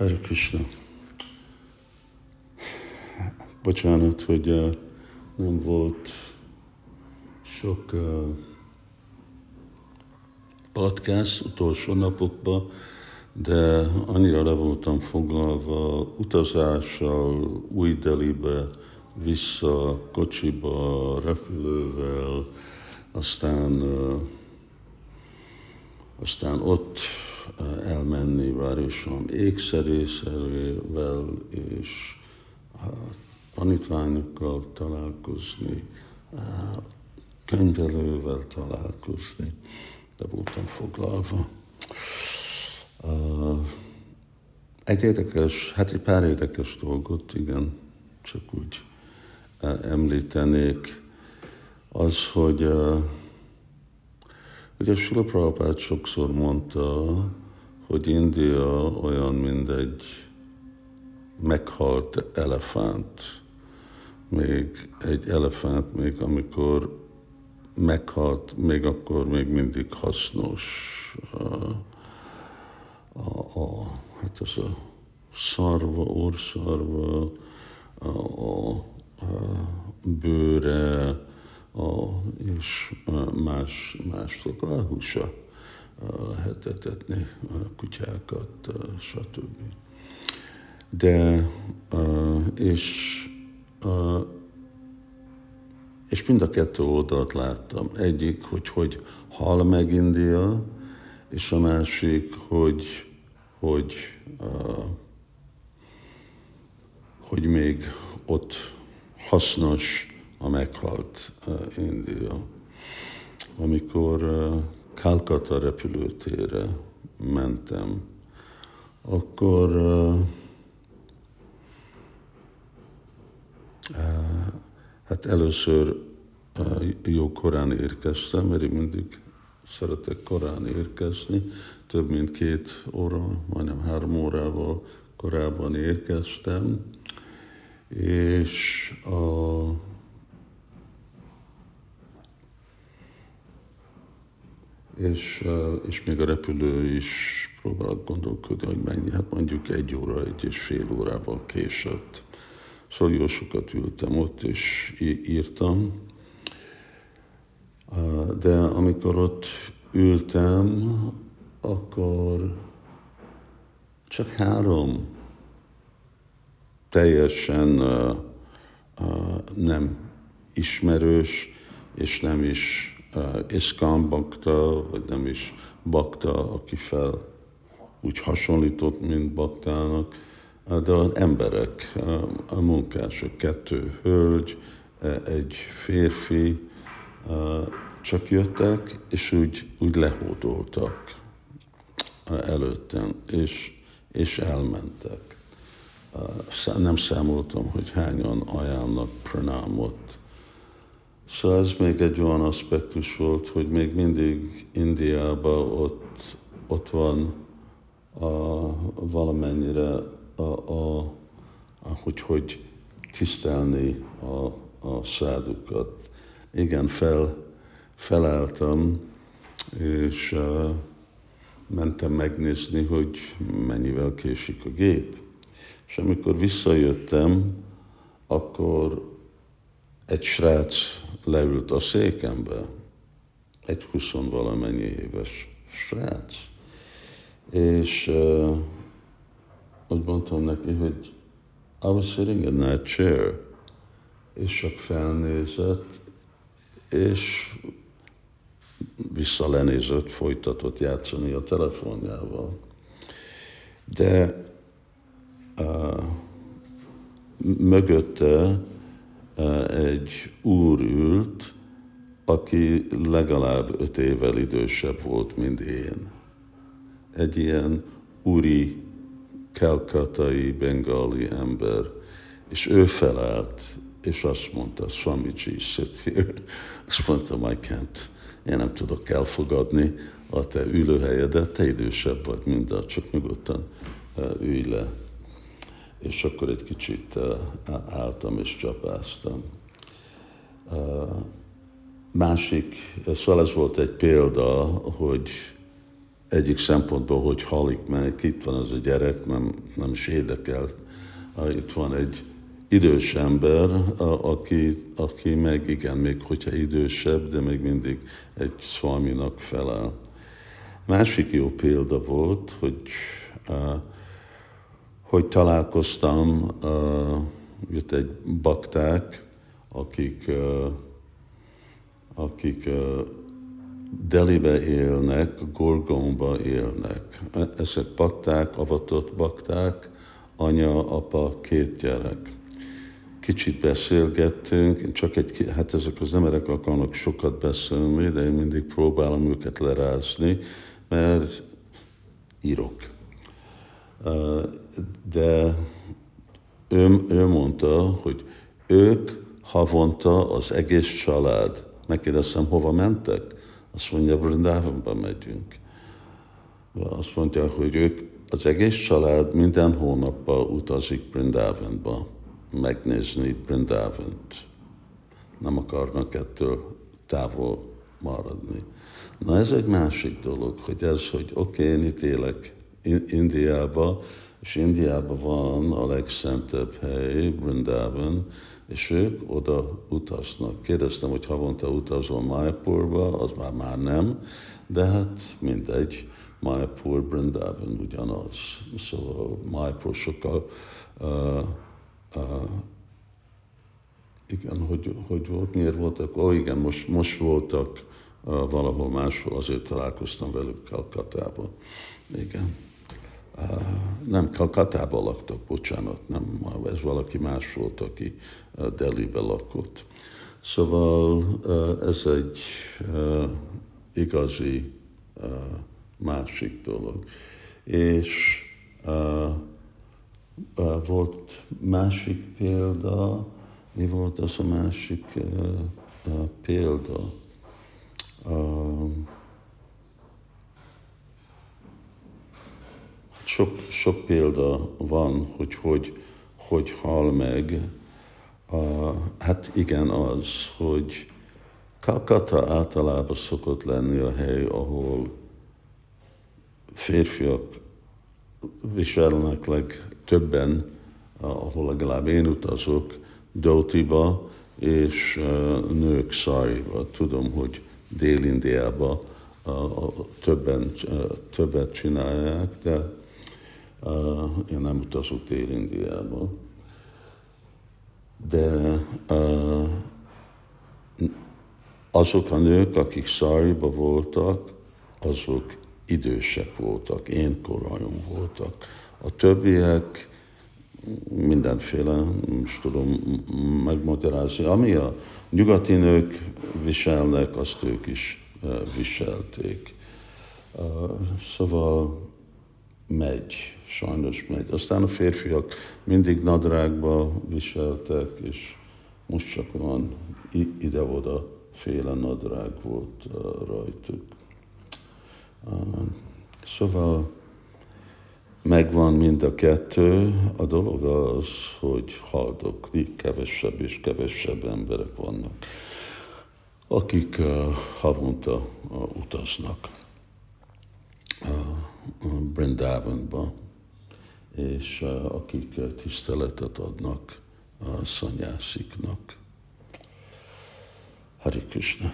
Harikrishna. Bocsánat, hogy nem volt sok podcast utolsó napokban, de annyira le voltam foglalva utazással, új Delhibe, vissza kocsiba, repülővel, aztán ott elmenni városom ékszerészerével, és tanítványokkal találkozni, könyvelővel találkozni. De voltam foglalva. Egy pár érdekes dolgot, igen, csak úgy említenék. Az, hogy ugye Srila Prabhupád sokszor mondta, hogy India olyan, mint egy meghalt elefánt. Egy elefánt, amikor meghalt, még akkor még mindig hasznos. Hát ez a szarva, orszarva, a bőre, és más húsa lehet etetni kutyákat, stb. De, és mind a kettő oldalt láttam. Egyik, hogy hal meg India, és a másik, hogy még ott hasznos a meghalt India. Amikor Kalkutta repülőtérre mentem, akkor hát először jó korán érkeztem, mert én mindig szeretek korán érkezni, több mint 2 óra, majdnem 3 órával korábban érkeztem, és és még a repülő is próbált gondolkodni, hogy mennyi, hát mondjuk 1 óra, 1,5 órával késett. Szóval jó sokat ültem ott, és írtam. De amikor ott ültem, akkor csak 3 teljesen nem ismerős, és nem is iszkán bakta, vagy nem is bakta, aki fel úgy hasonlított, mint baktának, de az emberek, a munkások, 2 hölgy, egy férfi, csak jöttek, és úgy lehódoltak előttem, és elmentek. Nem számoltam, hogy hányan ajánlnak pranámot. Szóval ez még egy olyan aspektus volt, hogy még mindig Indiában ott van valamennyire, hogy tisztelni a szádukat. Igen, felálltam, és mentem megnézni, hogy mennyivel késik a gép. És amikor visszajöttem, akkor egy srác leült a székembe, egy 20-valamennyi éves srác, és úgy mondtam neki, hogy I was sitting in that chair, és csak felnézett, és visszalenézett, folytatott játszani a telefonjával. De mögötte egy úr ült, aki legalább 5 évvel idősebb volt, mint én. Egy ilyen úri, kalkatai, bengáli ember. És ő felállt, és azt mondta, Swamiji, sit here. Azt mondtam, I can't. Én nem tudok elfogadni a te ülőhelyedet, te idősebb vagy mindent, csak nyugodtan ülj le. És akkor egy kicsit álltam és csapáztam. Másik, szóval ez volt egy példa, hogy egyik szempontból, hogy halik, mert itt van az a gyerek, nem is érdekelt. Itt van egy idős ember, aki meg igen, még hogyha idősebb, de még mindig egy szalminak felel. Másik jó példa volt, hogy találkoztam itt egy bakták, akik Delibe élnek, Gorgonba élnek. Ezek bakták, avatott bakták, anya, apa, két gyerek. Kicsit beszélgettünk, csak ezek az emberek akarnak sokat beszélni, de én mindig próbálom őket lerázni, mert írok. De ő mondta, hogy ők havonta az egész család. Megkérdeztem, hova mentek? Azt mondja, Brindávanba megyünk. Azt mondja, hogy ők, az egész család minden hónapban utazik Brindávanba megnézni Brindávant. Nem akarnak ettől távol maradni. Na ez egy másik dolog, hogy ez, hogy oké, én itt élek Indiába, és Indiában van a legszentebb hely, Brindávan, és ők oda utaznak. Kérdeztem, hogy havonta utazol Mayapurba, az már nem, de hát mindegy, Mayapur, Brindávan ugyanaz. Szóval Mayapur sokkal, igen, hogy volt, miért voltak? Igen, most voltak valahol máshol, azért találkoztam velük Kalkutában. Igen. Nem, Katában laktak, bocsánat, nem, ez valaki más volt, aki Delhibe lakott. Szóval ez egy igazi másik dolog. És volt másik példa, mi volt az a másik példa? Sok példa van, hogy hal meg. Hát igen az, hogy Kalkutta általában szokott lenni a hely, ahol férfiak viselnek legtöbben, ahol legalább én utazok, dhótiba, és nők szarjba. Tudom, hogy Dél-Indiában többet csinálják, de én nem utazok Dél-Indiába, de azok a nők, akik szarjba voltak, azok idősek voltak, én korajom voltak. A többiek mindenféle, nem is tudom megmagyarázni. Ami a nyugati nők viselnek, azt ők is viselték. Szóval sajnos megy. Aztán a férfiak mindig nadrágba viseltek, és most csak van ide-oda féle nadrág volt rajtuk. Szóval megvan mind a kettő. A dolog az, hogy haldoklik, kevesebb és kevesebb emberek vannak, akik havonta utaznak Brindávanba, és akik tiszteletet adnak a szanyásziknak. Harikrishna.